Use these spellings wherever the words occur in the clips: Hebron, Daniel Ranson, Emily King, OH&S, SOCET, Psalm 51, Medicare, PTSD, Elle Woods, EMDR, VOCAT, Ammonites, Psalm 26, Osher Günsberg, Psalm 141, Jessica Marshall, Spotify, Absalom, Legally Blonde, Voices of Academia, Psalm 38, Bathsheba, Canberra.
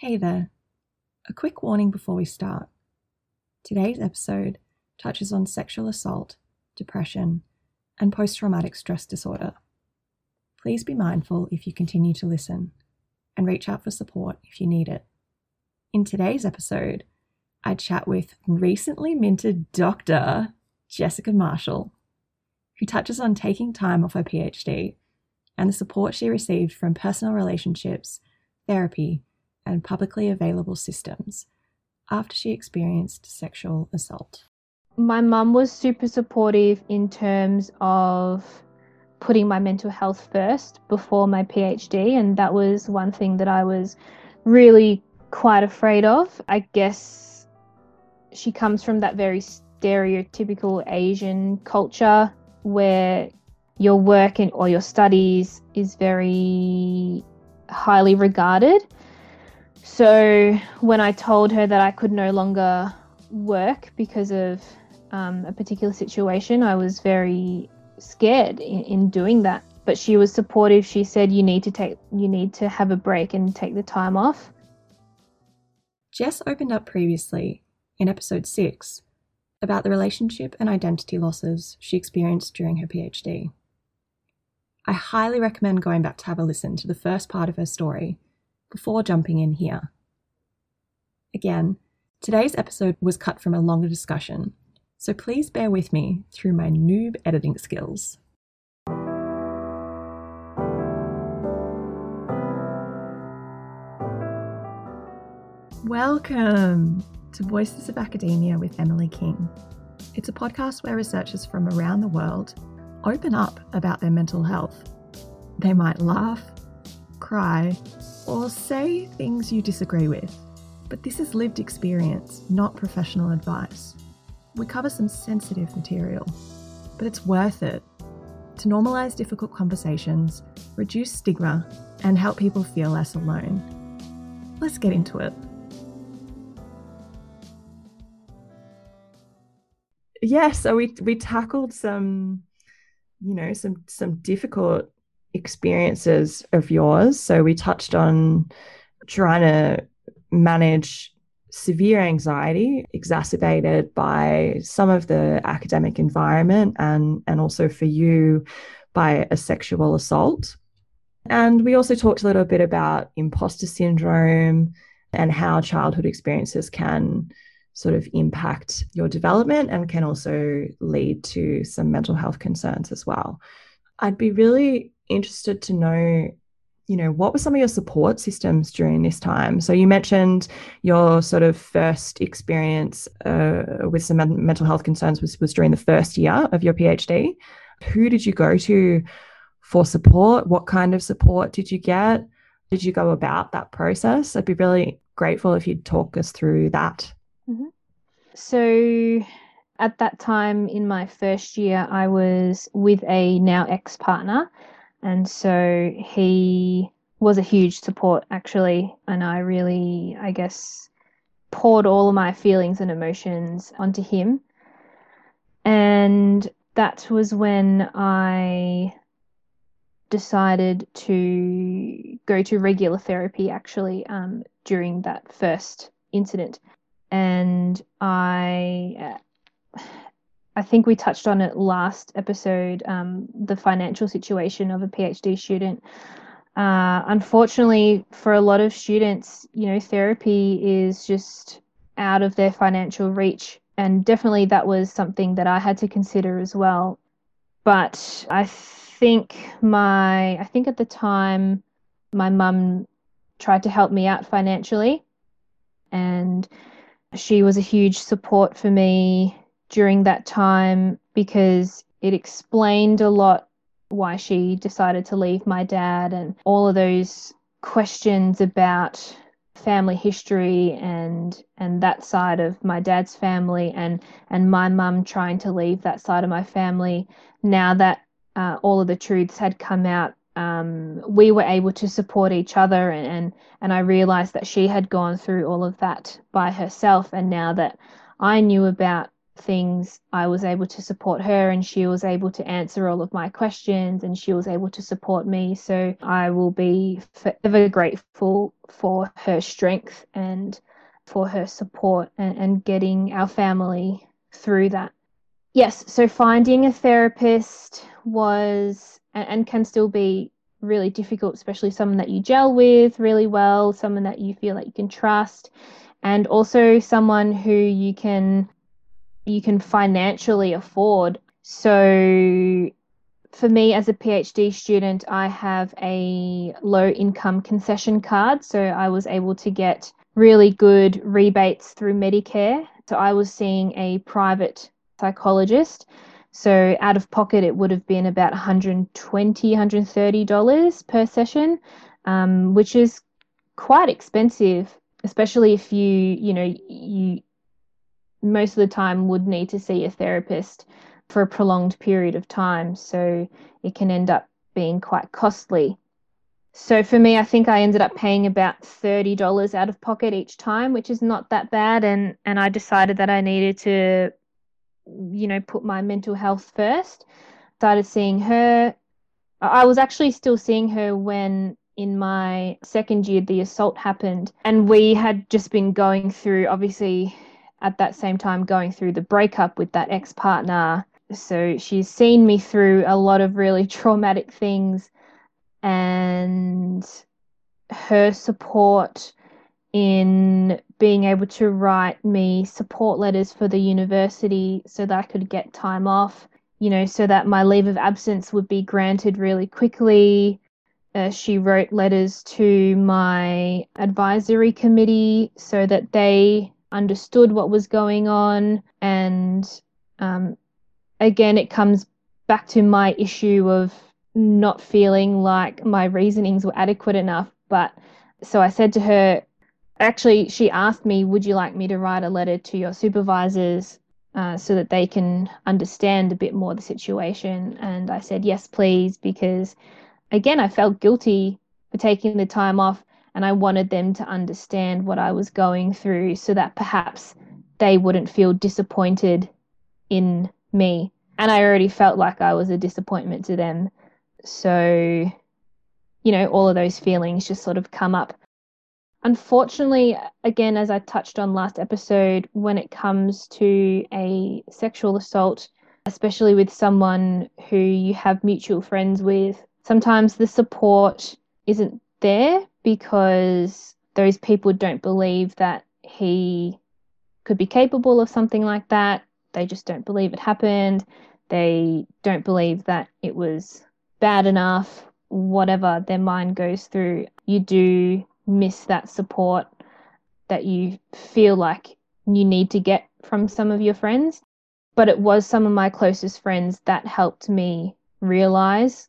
Hey there. A quick warning before we start. Today's episode touches on sexual assault, depression, and post-traumatic stress disorder. Please be mindful if you continue to listen, and reach out for support if you need it. In today's episode, I chat with recently minted Dr. Jessica Marshall, who touches on taking time off her PhD and the support she received from personal relationships, therapy, and publicly available systems after she experienced sexual assault. My mum was super supportive in terms of putting my mental health first before my PhD, and that was one thing that I was really quite afraid of. I guess she comes from that very stereotypical Asian culture where your work and or your studies is very highly regarded. So when I told her that I could no longer work because of a particular situation, I was very scared in doing that. But she was supportive. She said, you need to have a break and take the time off. Jess opened up previously in episode 6 about the relationship and identity losses she experienced during her PhD. I highly recommend going back to have a listen to the first part of her story before jumping in here. Again, today's episode was cut from a longer discussion, so please bear with me through my noob editing skills. Welcome to Voices of Academia with Emily King. It's a podcast where researchers from around the world open up about their mental health. They might laugh, cry, or say things you disagree with, but this is lived experience, not professional advice. We cover some sensitive material, but it's worth it to normalise difficult conversations, reduce stigma, and help people feel less alone. Let's get into it. Yeah, so we tackled some difficult experiences of yours. So we touched on trying to manage severe anxiety exacerbated by some of the academic environment and also for you by a sexual assault. And we also talked a little bit about imposter syndrome and how childhood experiences can sort of impact your development and can also lead to some mental health concerns as well. I'd be really interested to know, what were some of your support systems during this time? So you mentioned your sort of first experience with some mental health concerns was during the first year of your PhD. Who did you go to for support? What kind of support did you get? Did you go about that process? I'd be really grateful if you'd talk us through that. Mm-hmm. So at that time in my first year, I was with a now ex-partner. And so he was a huge support, actually. And I really, poured all of my feelings and emotions onto him. And that was when I decided to go to regular therapy, actually, during that first incident. And I think we touched on it last episode, the financial situation of a PhD student. Unfortunately, for a lot of students, therapy is just out of their financial reach. And definitely that was something that I had to consider as well. But I think at the time, my mum tried to help me out financially. And she was a huge support for me during that time, because it explained a lot why she decided to leave my dad and all of those questions about family history and that side of my dad's family and my mum trying to leave that side of my family. Now that all of the truths had come out, we were able to support each other, and I realised that she had gone through all of that by herself, and now that I knew about things, I was able to support her, and she was able to answer all of my questions, and she was able to support me. So I will be forever grateful for her strength and for her support and getting our family through that. Yes, so finding a therapist was and can still be really difficult, especially someone that you gel with really well, someone that you feel that you can trust, and also someone who you can financially afford. So for me, as a PhD student, I have a low income concession card, so I was able to get really good rebates through Medicare. So I was seeing a private psychologist, so out of pocket it would have been about $120, $130 per session, which is quite expensive, especially if you most of the time would need to see a therapist for a prolonged period of time. So it can end up being quite costly. So for me, I think I ended up paying about $30 out of pocket each time, which is not that bad. And I decided that I needed to, put my mental health first. Started seeing her. I was actually still seeing her when in my second year the assault happened. And we had just been going through, obviously, at that same time going through the breakup with that ex-partner. So she's seen me through a lot of really traumatic things, and her support in being able to write me support letters for the university so that I could get time off, so that my leave of absence would be granted really quickly. She wrote letters to my advisory committee so that they understood what was going on. And again, it comes back to my issue of not feeling like my reasonings were adequate enough. But so I said to her, actually, she asked me, would you like me to write a letter to your supervisors so that they can understand a bit more the situation? And I said, yes, please, because again, I felt guilty for taking the time off, and I wanted them to understand what I was going through so that perhaps they wouldn't feel disappointed in me. And I already felt like I was a disappointment to them. So, all of those feelings just sort of come up. Unfortunately, again, as I touched on last episode, when it comes to a sexual assault, especially with someone who you have mutual friends with, sometimes the support isn't there, because those people don't believe that he could be capable of something like that. They just don't believe it happened. They don't believe that it was bad enough. Whatever their mind goes through, you do miss that support that you feel like you need to get from some of your friends. But it was some of my closest friends that helped me realize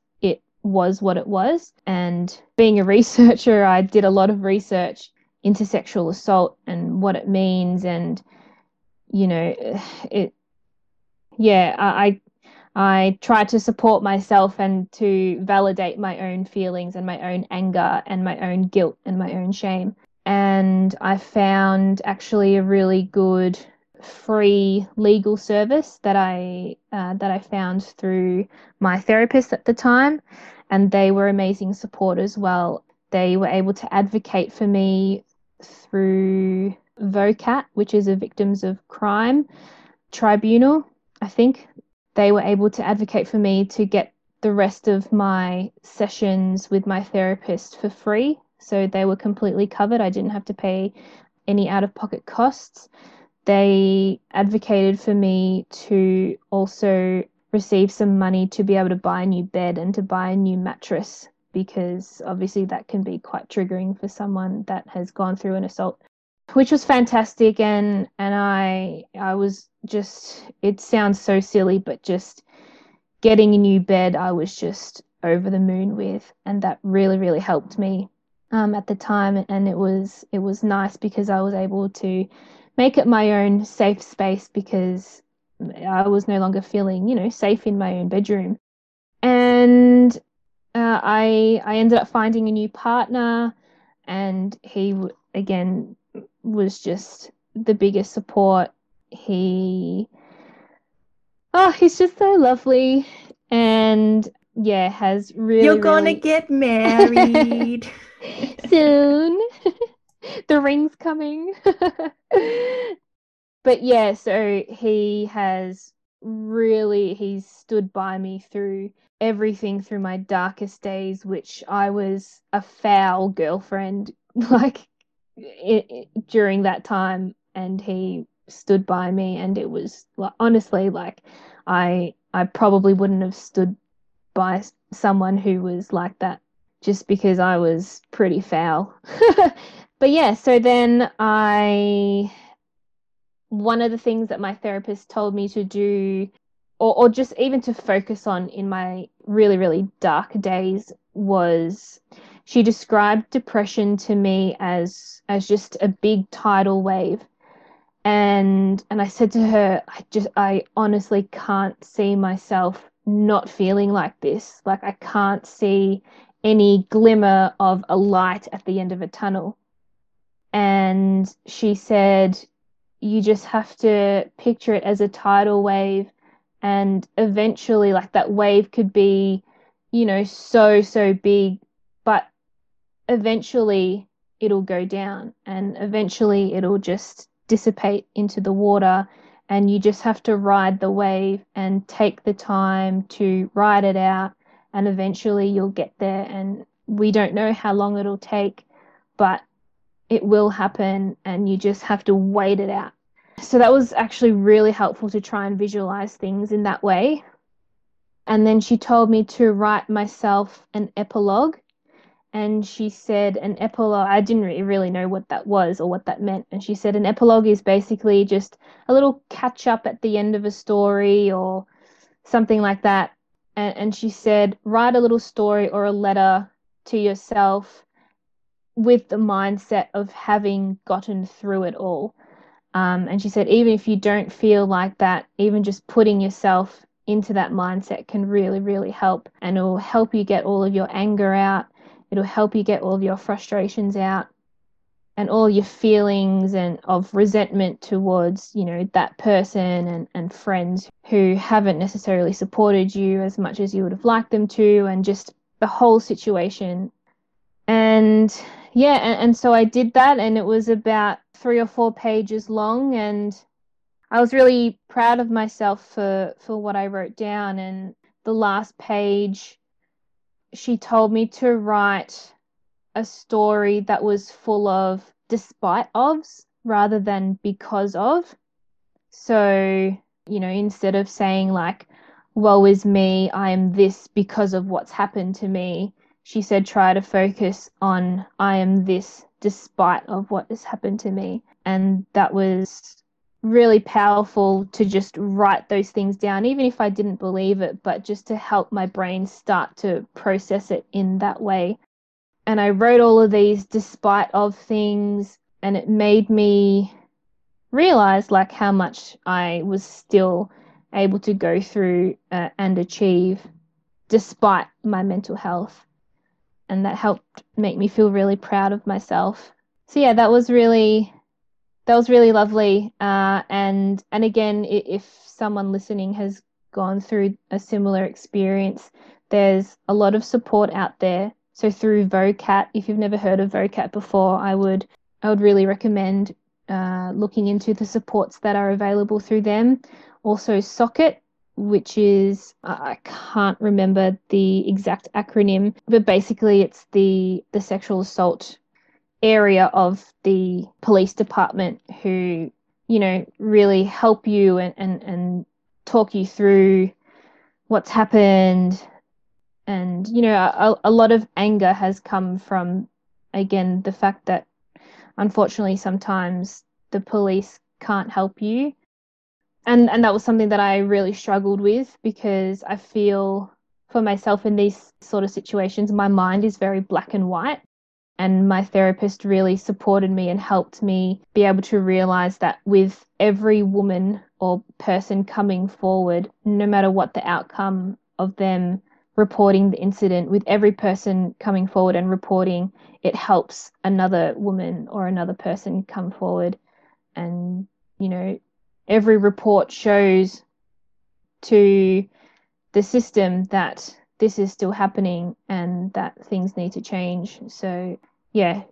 was what it was. And being a researcher, I did a lot of research into sexual assault and what it means, and I tried to support myself and to validate my own feelings and my own anger and my own guilt and my own shame. And I found actually a really good free legal service that I found through my therapist at the time, and they were amazing support as well. They were able to advocate for me through VOCAT, which is a Victims of Crime Tribunal, I think. They were able to advocate for me to get the rest of my sessions with my therapist for free, so they were completely covered. I didn't have to pay any out-of-pocket costs. They advocated for me to also receive some money to be able to buy a new bed and to buy a new mattress, because obviously that can be quite triggering for someone that has gone through an assault, which was fantastic. And I was just, it sounds so silly, but just getting a new bed, I was just over the moon with, and that really, really helped me at the time. And it was nice because I was able to make it my own safe space, because I was no longer feeling, safe in my own bedroom. And I ended up finding a new partner, and he, again, was just the biggest support. He Oh, he's just so lovely, and yeah, has really. You're gonna get married soon. The ring's coming. But yeah, so he has really, he's stood by me through everything, through my darkest days, which I was a foul girlfriend, like during that time, and he stood by me, and it was like, honestly, like I probably wouldn't have stood by someone who was like that, just because I was pretty foul. But yeah, so then one of the things that my therapist told me to do, or just even to focus on in my really, really dark days, was she described depression to me as just a big tidal wave. And I said to her, I honestly can't see myself not feeling like this. Like, I can't see any glimmer of a light at the end of a tunnel. And she said, you just have to picture it as a tidal wave, and eventually, like, that wave could be, you know, so big, but eventually it'll go down, and eventually it'll just dissipate into the water, and you just have to ride the wave and take the time to ride it out, and eventually you'll get there, and we don't know how long it'll take, but it will happen, and you just have to wait it out. So that was actually really helpful to try and visualize things in that way. And then she told me to write myself an epilogue. And she said an epilogue, I didn't really know what that was or what that meant. And she said an epilogue is basically just a little catch up at the end of a story or something like that. And she said, write a little story or a letter to yourself with the mindset of having gotten through it all. And she said, even if you don't feel like that, even just putting yourself into that mindset can really, really help. And it will help you get all of your anger out. It'll help you get all of your frustrations out and all your feelings and of resentment towards, you know, that person and friends who haven't necessarily supported you as much as you would have liked them to, and just the whole situation. And yeah, and so I did that, and it was about 3 or 4 pages long, and I was really proud of myself for what I wrote down. And the last page, she told me to write a story that was full of despite ofs rather than because of. So, you know, instead of saying like, woe is me, I am this because of what's happened to me, she said, try to focus on I am this despite of what has happened to me. And that was really powerful to just write those things down, even if I didn't believe it, but just to help my brain start to process it in that way. And I wrote all of these despite of things, and it made me realize like how much I was still able to go through and achieve despite my mental health. And that helped make me feel really proud of myself. So yeah, that was really lovely. And again, if someone listening has gone through a similar experience, there's a lot of support out there. So through VOCAT, if you've never heard of VOCAT before, I would really recommend looking into the supports that are available through them. Also SOCET, which is, I can't remember the exact acronym, but basically it's the sexual assault area of the police department who, you know, really help you and talk you through what's happened. And, you know, a lot of anger has come from, again, the fact that unfortunately sometimes the police can't help you. And that was something that I really struggled with, because I feel for myself in these sort of situations, my mind is very black and white. And my therapist really supported me and helped me be able to realise that with every woman or person coming forward, no matter what the outcome of them reporting the incident, with every person coming forward and reporting, it helps another woman or another person come forward. And, you know, every report shows to the system that this is still happening and that things need to change. So yeah,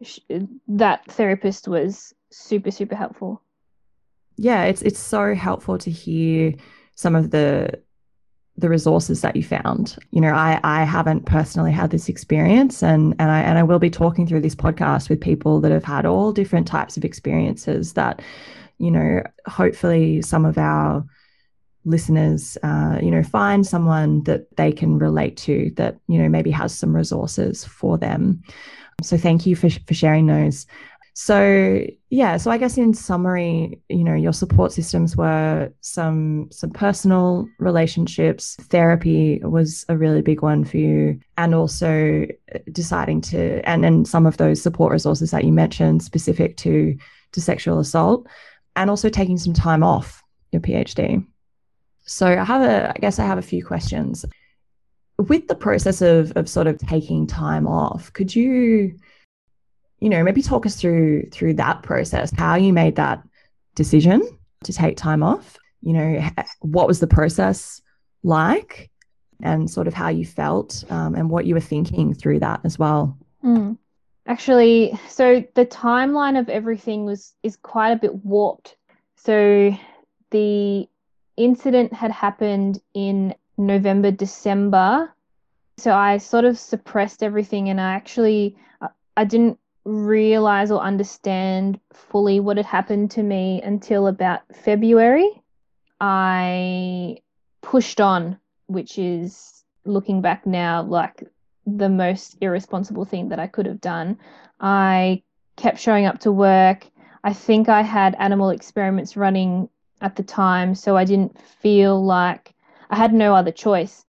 that therapist was super, super helpful. Yeah, it's so helpful to hear some of the resources that you found. You know, I haven't personally had this experience, and I will be talking through this podcast with people that have had all different types of experiences that, you know, hopefully some of our listeners, you know, find someone that they can relate to that, you know, maybe has some resources for them. So thank you for sharing those. So yeah, so I guess in summary, you know, your support systems were some personal relationships. Therapy was a really big one for you, and also deciding to, and some of those support resources that you mentioned specific to sexual assault, and also taking some time off your PhD. So I have a few questions. With the process of sort of taking time off, could you know, maybe talk us through that process, how you made that decision to take time off, you know, what was the process like, and sort of how you felt and what you were thinking through that as well. Actually, so the timeline of everything is quite a bit warped. So the incident had happened in November, December. So I sort of suppressed everything, and I didn't realize or understand fully what had happened to me until about February. I pushed on, which is, looking back now, like the most irresponsible thing that I could have done. I kept showing up to work. I think I had animal experiments running at the time, so I didn't feel like I had no other choice.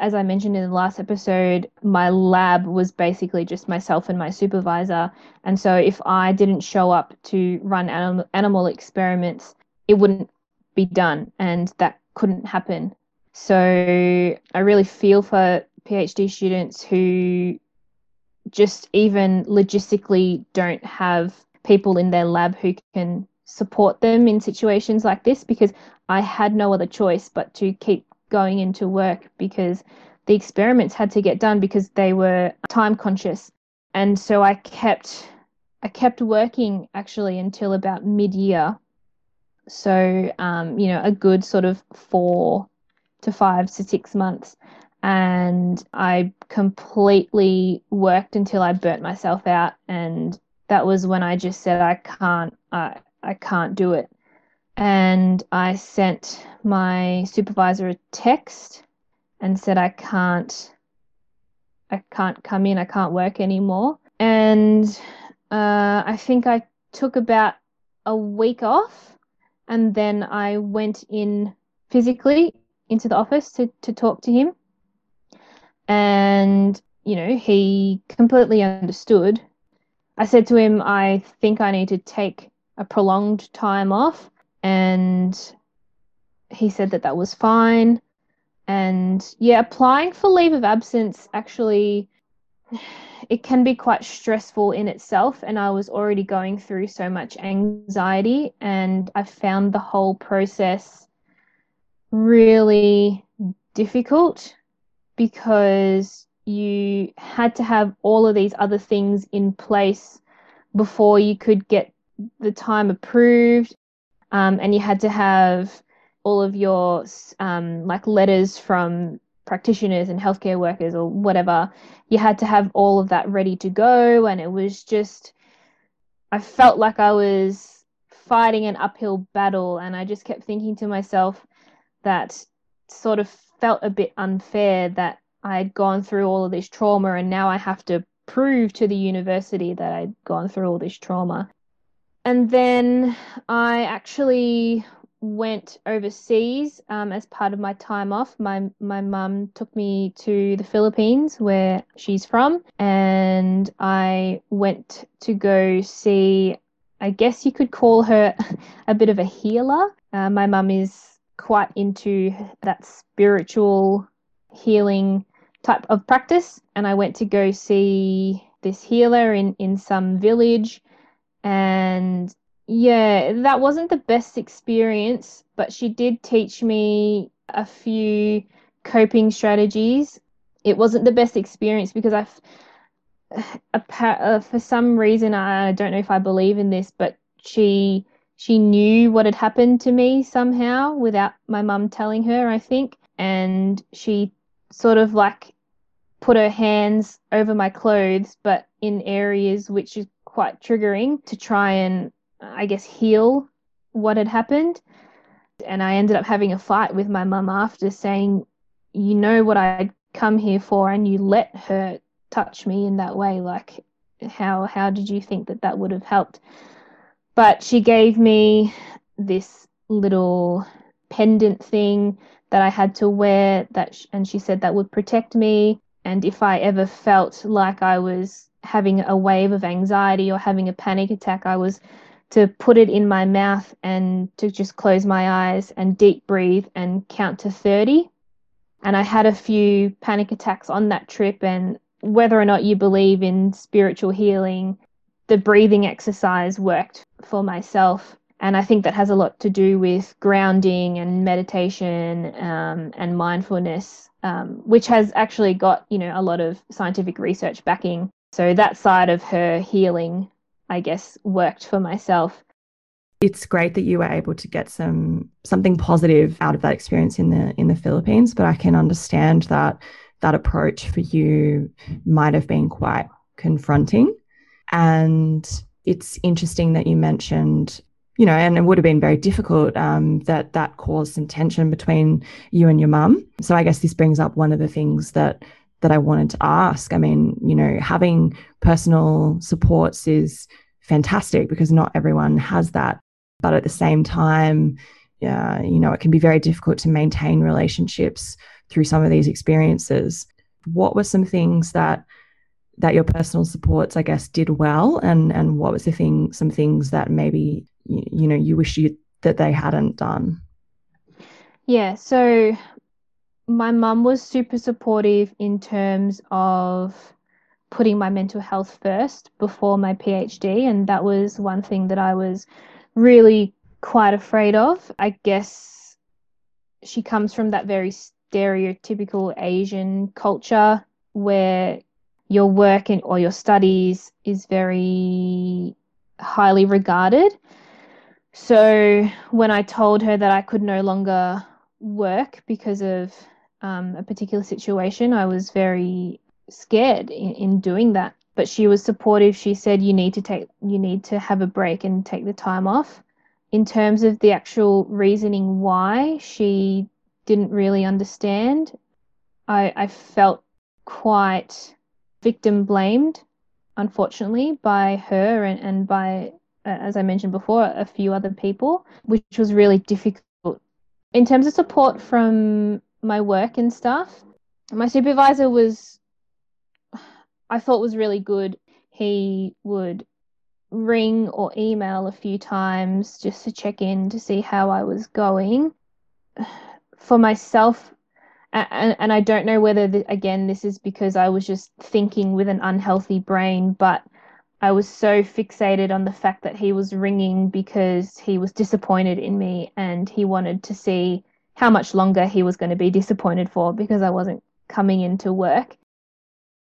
As I mentioned in the last episode, my lab was basically just myself and my supervisor. And so if I didn't show up to run animal experiments, it wouldn't be done, and that couldn't happen. So I really feel for PhD students who just even logistically don't have people in their lab who can support them in situations like this, because I had no other choice but to keep going into work, because the experiments had to get done because they were time conscious. And so I kept working actually until about mid-year. So, you know, a good sort of 4 to 5 to 6 months. And I completely worked until I burnt myself out. And that was when I just said, I can't do it. And I sent my supervisor a text and said, I can't come in, I can't work anymore. And I think I took about a week off, and then I went in physically into the office to talk to him. And, you know, he completely understood. I said to him, I think I need to take a prolonged time off. And he said that was fine. And yeah, applying for leave of absence, actually, it can be quite stressful in itself. And I was already going through so much anxiety, and I found the whole process really difficult, because you had to have all of these other things in place before you could get the time approved. And you had to have all of your like letters from practitioners and healthcare workers or whatever. You had to have all of that ready to go. And it was just, I felt like I was fighting an uphill battle. And I just kept thinking to myself, that sort of felt a bit unfair, that I had gone through all of this trauma, and now I have to prove to the university that I'd gone through all this trauma. And then I actually went overseas as part of my time off. My mum took me to the Philippines, where she's from, and I went to go see, I guess you could call her a bit of a healer. My mum is quite into that spiritual healing type of practice, and I went to go see this healer in some village. And yeah, that wasn't the best experience, but she did teach me a few coping strategies. It wasn't the best experience because for some reason, I don't know if I believe in this, but she knew what had happened to me somehow without my mum telling her, I think. And she sort of like put her hands over my clothes, but in areas which is quite triggering, to try and, I guess, heal what had happened. And I ended up having a fight with my mum after, saying, you know what I'd come here for, and you let her touch me in that way. Like, how did you think that that would have helped? But she gave me this little pendant thing that I had to wear, and she said that would protect me. And if I ever felt like I was having a wave of anxiety or having a panic attack, I was to put it in my mouth and to just close my eyes and deep breathe and count to 30. And I had a few panic attacks on that trip. And whether or not you believe in spiritual healing, the breathing exercise worked for myself. And I think that has a lot to do with grounding and meditation and mindfulness, which has actually got, you know, a lot of scientific research backing. So that side of her healing, I guess, worked for myself. It's great that you were able to get something positive out of that experience in the Philippines, but I can understand that that approach for you might have been quite confronting. And it's interesting that you mentioned, you know, and it would have been very difficult, that caused some tension between you and your mum. So I guess this brings up one of the things that I wanted to ask. I mean, you know, having personal supports is fantastic because not everyone has that. But at the same time, you know, it can be very difficult to maintain relationships through some of these experiences. What were some things that your personal supports, I guess, did well? And what was some things that maybe, you know, you wish that they hadn't done? Yeah, so my mum was super supportive in terms of putting my mental health first before my PhD. And that was one thing that I was really quite afraid of. I guess she comes from that very stereotypical Asian culture where your work or your studies is very highly regarded. So when I told her that I could no longer work because of a particular situation, I was very scared in doing that. But she was supportive. She said, you need to have a break and take the time off. In terms of the actual reasoning why, she didn't really understand. I felt quite victim blamed, unfortunately, by her and by, as I mentioned before, a few other people, which was really difficult. In terms of support from my work and stuff, my supervisor I thought was really good. He would ring or email a few times just to check in to see how I was going. For myself, and I don't know whether, again, this is because I was just thinking with an unhealthy brain, but I was so fixated on the fact that he was ringing because he was disappointed in me and he wanted to see how much longer he was going to be disappointed for because I wasn't coming into work.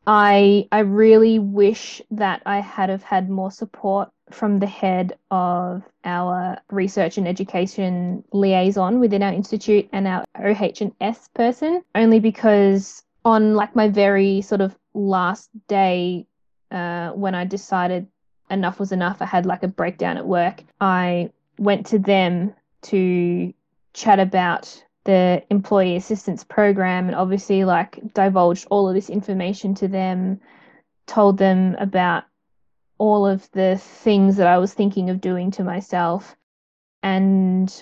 I really wish that I had more support from the head of our research and education liaison within our institute and our OH&S person, only because on like my very sort of last day, when I decided enough was enough, I had like a breakdown at work. I went to them to chat about the employee assistance program and obviously like divulged all of this information to them, told them about all of the things that I was thinking of doing to myself. And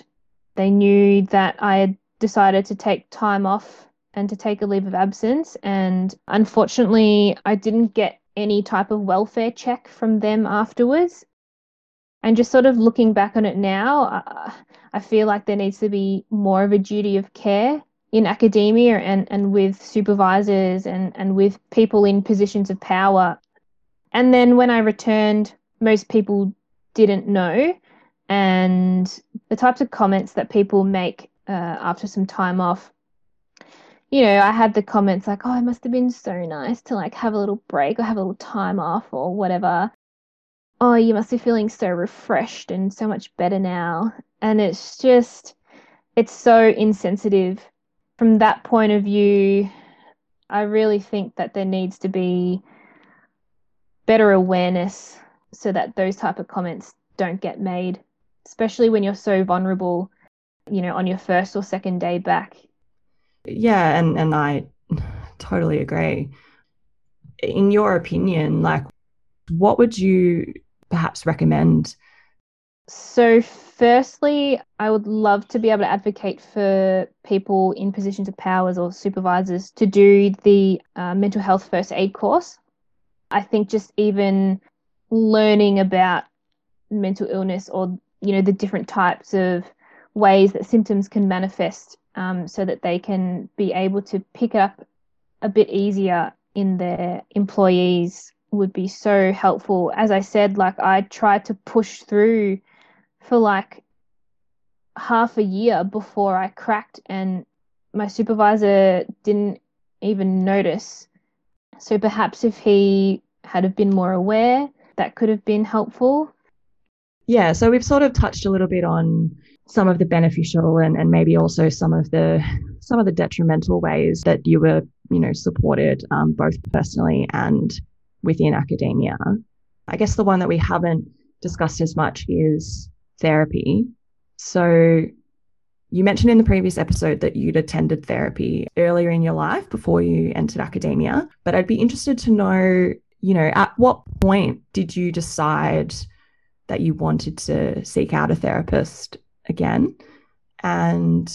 they knew that I had decided to take time off and to take a leave of absence. And unfortunately, I didn't get any type of welfare check from them afterwards. And just sort of looking back on it now, I feel like there needs to be more of a duty of care in academia and with supervisors and with people in positions of power. And then when I returned, most people didn't know. And the types of comments that people make after some time off, you know, I had the comments like, oh, it must have been so nice to like have a little break or have a little time off or whatever. Oh, you must be feeling so refreshed and so much better now. And it's just, it's so insensitive. From that point of view, I really think that there needs to be better awareness so that those type of comments don't get made, especially when you're so vulnerable, you know, on your first or second day back. Yeah, and I totally agree. In your opinion, like, what would you perhaps recommend? So firstly, I would love to be able to advocate for people in positions of powers or supervisors to do the mental health first aid course. I think just even learning about mental illness or, you know, the different types of ways that symptoms can manifest, so that they can be able to pick it up a bit easier in their employees would be so helpful. As I said, like, I tried to push through for like half a year before I cracked, and my supervisor didn't even notice. So perhaps if he had have been more aware, that could have been helpful. Yeah, so we've sort of touched a little bit on some of the beneficial and maybe also some of the detrimental ways that you were, you know, supported both personally and within academia. I guess the one that we haven't discussed as much is therapy. So you mentioned in the previous episode that you'd attended therapy earlier in your life before you entered academia, but I'd be interested to know, you know, at what point did you decide that you wanted to seek out a therapist again? And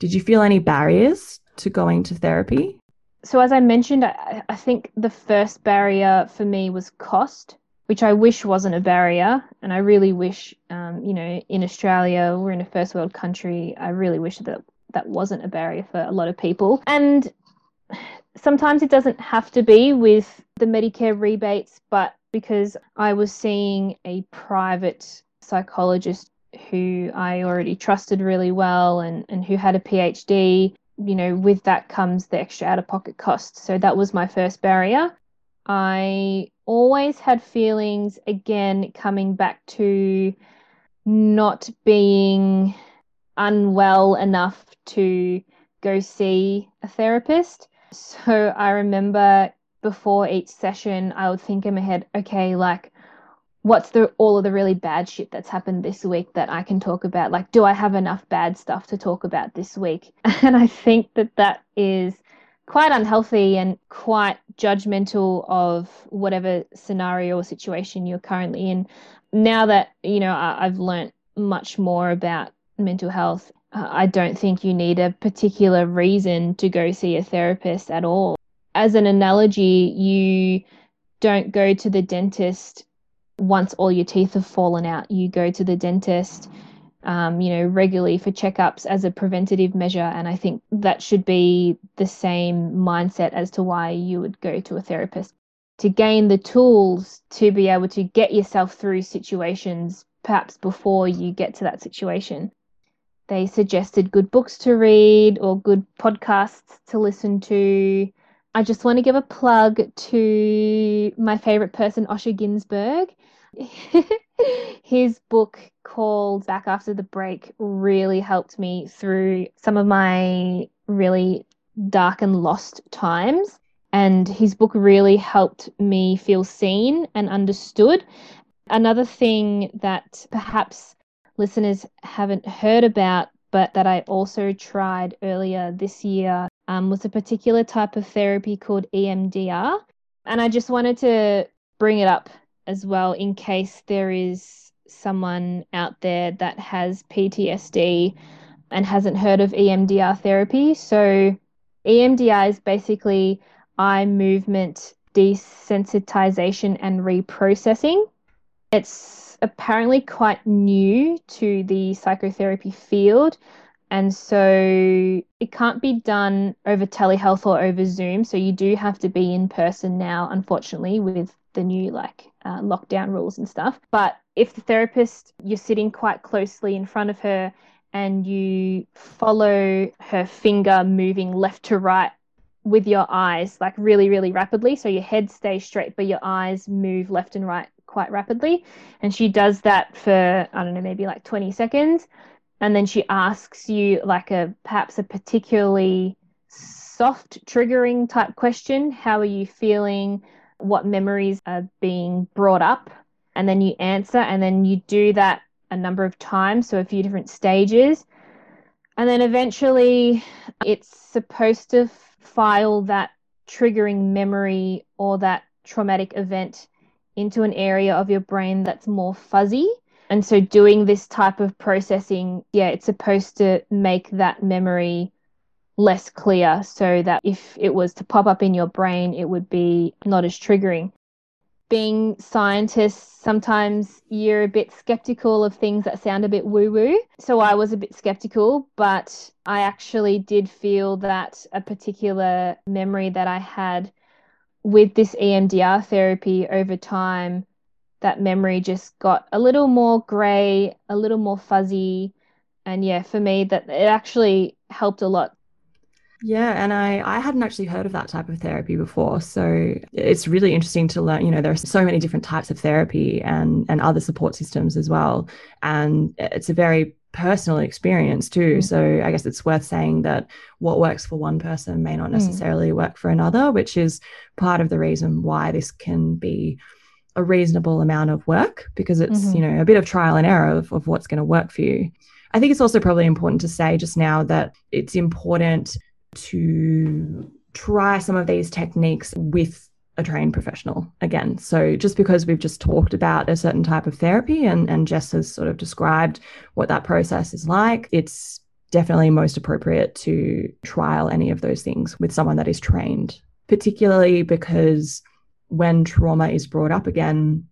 did you feel any barriers to going to therapy? So as I mentioned, I think the first barrier for me was cost, which I wish wasn't a barrier. And I really wish, you know, in Australia, we're in a first world country, I really wish that that wasn't a barrier for a lot of people. And sometimes it doesn't have to be with the Medicare rebates, but because I was seeing a private psychologist who I already trusted really well and who had a PhD, you know, with that comes the extra out-of-pocket costs. So that was my first barrier. I always had feelings, again, coming back to not being unwell enough to go see a therapist. So I remember before each session, I would think in my head, okay, like, what's all of the really bad shit that's happened this week that I can talk about? Like, do I have enough bad stuff to talk about this week? And I think that that is quite unhealthy and quite judgmental of whatever scenario or situation you're currently in. Now that, you know, I've learnt much more about mental health, I don't think you need a particular reason to go see a therapist at all. As an analogy, you don't go to the dentist once all your teeth have fallen out. You go to the dentist, you know, regularly for checkups as a preventative measure. And I think that should be the same mindset as to why you would go to a therapist, to gain the tools to be able to get yourself through situations, perhaps before you get to that situation. They suggested good books to read or good podcasts to listen to. I just want to give a plug to my favourite person, Osher Günsberg. His book called Back After the Break really helped me through some of my really dark and lost times. And his book really helped me feel seen and understood. Another thing that perhaps listeners haven't heard about, but that I also tried earlier this year, was a particular type of therapy called EMDR. And I just wanted to bring it up as well in case there is someone out there that has PTSD and hasn't heard of EMDR therapy. So EMDR is basically eye movement desensitization and reprocessing. It's apparently quite new to the psychotherapy field. And so it can't be done over telehealth or over Zoom. So you do have to be in person now, unfortunately, with the new lockdown rules and stuff. But if the therapist, you're sitting quite closely in front of her and you follow her finger moving left to right with your eyes, like really, really rapidly. So your head stays straight, but your eyes move left and right quite rapidly. And she does that for, I don't know, maybe like 20 seconds. And then she asks you like perhaps a particularly soft triggering type question. How are you feeling? What memories are being brought up? And then you answer, and then you do that a number of times, so a few different stages. And then eventually it's supposed to file that triggering memory or that traumatic event into an area of your brain that's more fuzzy. And so doing this type of processing, yeah, it's supposed to make that memory less clear so that if it was to pop up in your brain, it would be not as triggering. Being scientists, sometimes you're a bit skeptical of things that sound a bit woo-woo. So I was a bit skeptical, but I actually did feel that a particular memory that I had with this EMDR therapy over time, that memory just got a little more grey, a little more fuzzy. And yeah, for me, that it actually helped a lot. Yeah, and I hadn't actually heard of that type of therapy before. So it's really interesting to learn, you know, there are so many different types of therapy and other support systems as well. And it's a very personal experience too. Mm. So I guess it's worth saying that what works for one person may not necessarily work for another, which is part of the reason why this can be a reasonable amount of work, because it's, you know, a bit of trial and error of what's going to work for you. I think it's also probably important to say just now that it's important to try some of these techniques with a trained professional again. So just because we've just talked about a certain type of therapy and Jess has sort of described what that process is like, it's definitely most appropriate to trial any of those things with someone that is trained, particularly because when trauma is brought up again,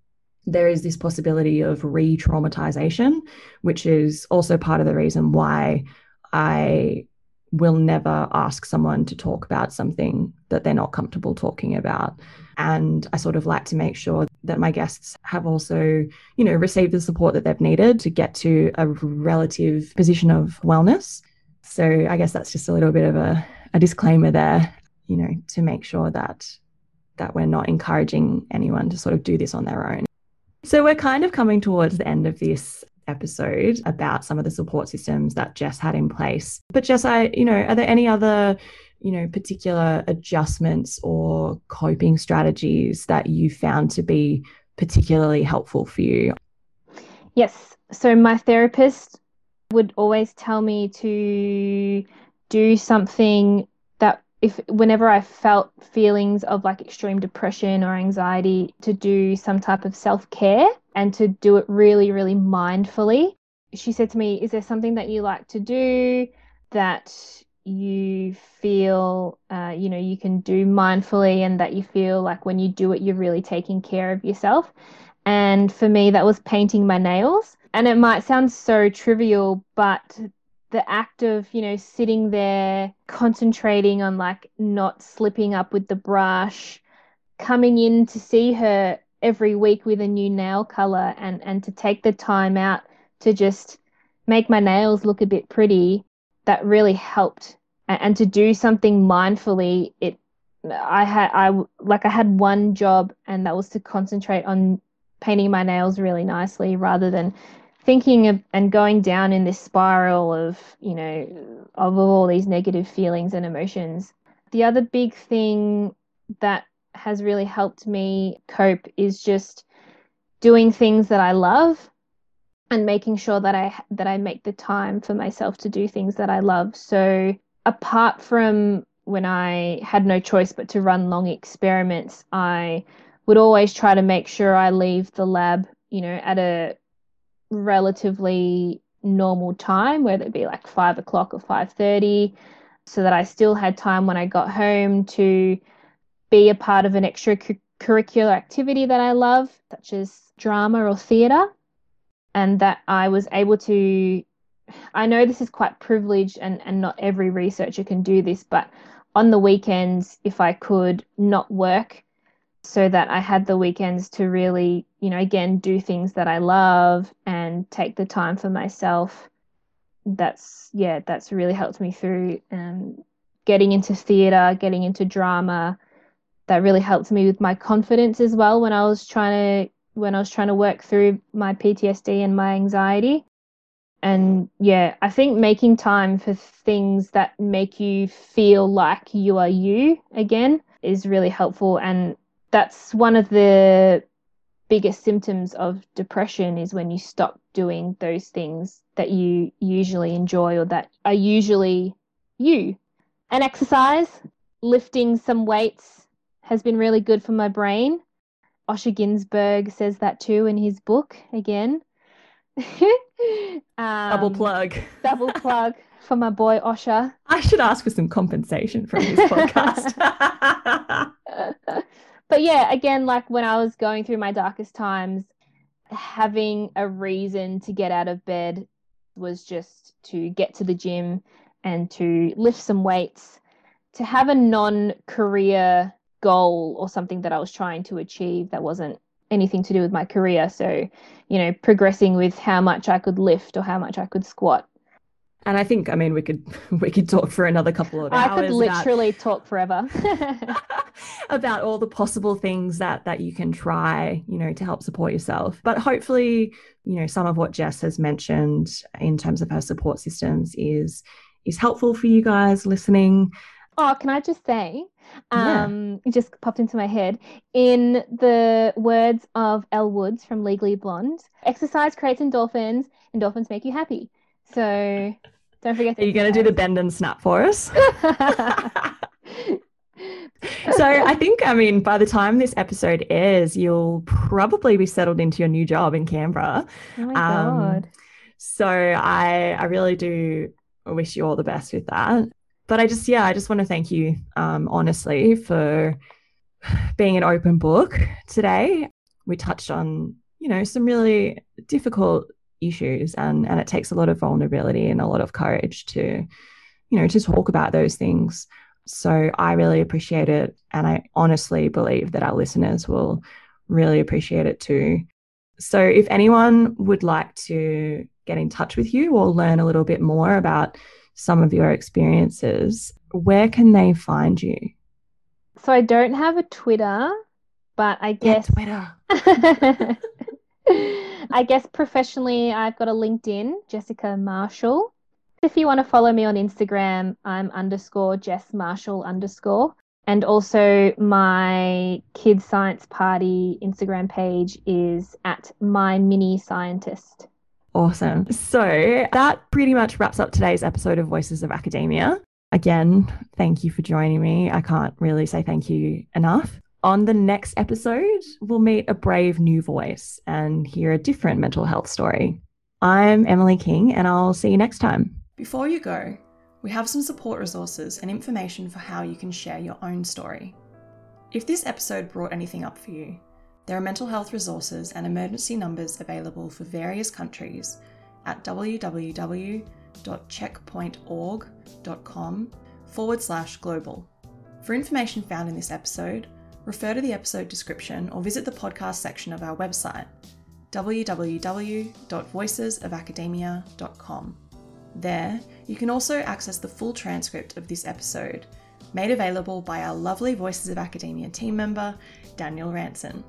there is this possibility of re-traumatization, which is also part of the reason why I will never ask someone to talk about something that they're not comfortable talking about. And I sort of like to make sure that my guests have also, you know, received the support that they've needed to get to a relative position of wellness. So I guess that's just a little bit of a disclaimer there, you know, to make sure that we're not encouraging anyone to sort of do this on their own. So we're kind of coming towards the end of this episode about some of the support systems that Jess had in place. But Jess, are there any other, you know, particular adjustments or coping strategies that you found to be particularly helpful for you? Yes. So my therapist would always tell me to do something that whenever I felt feelings of like extreme depression or anxiety, to do some type of self-care and to do it really, really mindfully. She said to me, is there something that you like to do that you feel, you know, you can do mindfully and that you feel like when you do it, you're really taking care of yourself? And for me, that was painting my nails. And it might sound so trivial, but the act of, you know, sitting there concentrating on like not slipping up with the brush, coming in to see her every week with a new nail color and to take the time out to just make my nails look a bit pretty, that really helped. And to do something mindfully, I had one job, and that was to concentrate on painting my nails really nicely rather than thinking of and going down in this spiral of, you know, of all these negative feelings and emotions. The other big thing that has really helped me cope is just doing things that I love and making sure that I make the time for myself to do things that I love. So apart from when I had no choice but to run long experiments, I would always try to make sure I leave the lab, you know, at a relatively normal time, whether it be like 5 o'clock or 5:30, so that I still had time when I got home to be a part of an extracurricular activity that I love, such as drama or theatre, and that I was able to, I know this is quite privileged and not every researcher can do this, but on the weekends, if I could not work, so that I had the weekends to really, you know, again, do things that I love and take the time for myself. that's really helped me through getting into theatre, getting into drama. That really helped me with my confidence as well when I was trying to work through my PTSD and my anxiety. And yeah, I think making time for things that make you feel like you are you again is really helpful. And that's one of the biggest symptoms of depression, is when you stop doing those things that you usually enjoy or that are usually you. And exercise, lifting some weights has been really good for my brain. Osher Günsberg says that too in his book again. Double plug for my boy Osher. I should ask for some compensation from his podcast. But yeah, again, like when I was going through my darkest times, having a reason to get out of bed was just to get to the gym and to lift some weights, to have a non-career goal or something that I was trying to achieve that wasn't anything to do with my career. So, you know, progressing with how much I could lift or how much I could squat. And I think, I mean, we could talk for another couple of hours. I could literally talk forever about all the possible things that you can try, you know, to help support yourself. But hopefully, you know, some of what Jess has mentioned in terms of her support systems is helpful for you guys listening. Oh, can I just say, it just popped into my head, in the words of Elle Woods from Legally Blonde, exercise creates endorphins make you happy. So don't forget that. Are you going to do the bend and snap for us? So I think, I mean, by the time this episode airs, you'll probably be settled into your new job in Canberra. Oh my God. So I really do wish you all the best with that. But I just want to thank you, honestly, for being an open book today. We touched on, you know, some really difficult issues, and it takes a lot of vulnerability and a lot of courage to, you know, to talk about those things. So I really appreciate it. And I honestly believe that our listeners will really appreciate it too. So if anyone would like to get in touch with you or learn a little bit more about some of your experiences, where can they find you? So I don't have a Twitter, but I guess Twitter. I guess professionally I've got a LinkedIn, Jessica Marshall. If you want to follow me on Instagram, I'm _JessMarshall_. And also my Kids Science Party Instagram page is @myminiscientist. Awesome. So that pretty much wraps up today's episode of Voices of Academia. Again, thank you for joining me. I can't really say thank you enough. On the next episode, we'll meet a brave new voice and hear a different mental health story. I'm Emily King, and I'll see you next time. Before you go, we have some support resources and information for how you can share your own story. If this episode brought anything up for you, there are mental health resources and emergency numbers available for various countries at www.checkpointorg.com/global. For information found in this episode, refer to the episode description or visit the podcast section of our website, www.voicesofacademia.com. There, you can also access the full transcript of this episode, made available by our lovely Voices of Academia team member, Daniel Ranson.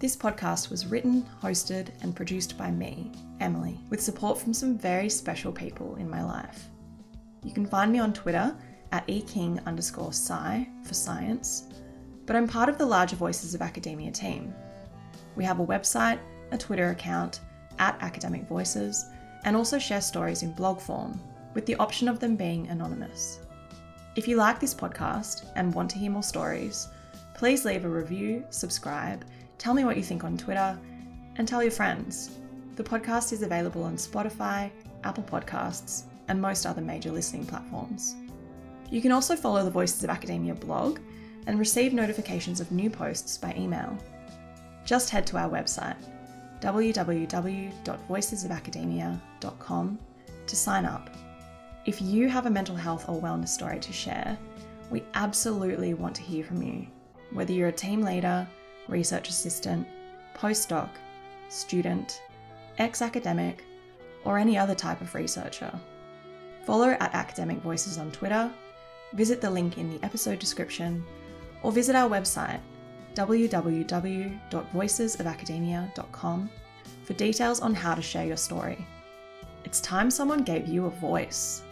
This podcast was written, hosted, and produced by me, Emily, with support from some very special people in my life. You can find me on Twitter at eking_sci for science, but I'm part of the larger Voices of Academia team. We have a website, a Twitter account, @academicvoices, and also share stories in blog form, with the option of them being anonymous. If you like this podcast and want to hear more stories, please leave a review, subscribe, tell me what you think on Twitter, and tell your friends. The podcast is available on Spotify, Apple Podcasts, and most other major listening platforms. You can also follow the Voices of Academia blog and receive notifications of new posts by email. Just head to our website, www.voicesofacademia.com, to sign up. If you have a mental health or wellness story to share, we absolutely want to hear from you, whether you're a team leader, research assistant, postdoc, student, ex-academic, or any other type of researcher. Follow at Academic Voices on Twitter, visit the link in the episode description, or visit our website www.voicesofacademia.com for details on how to share your story. It's time someone gave you a voice.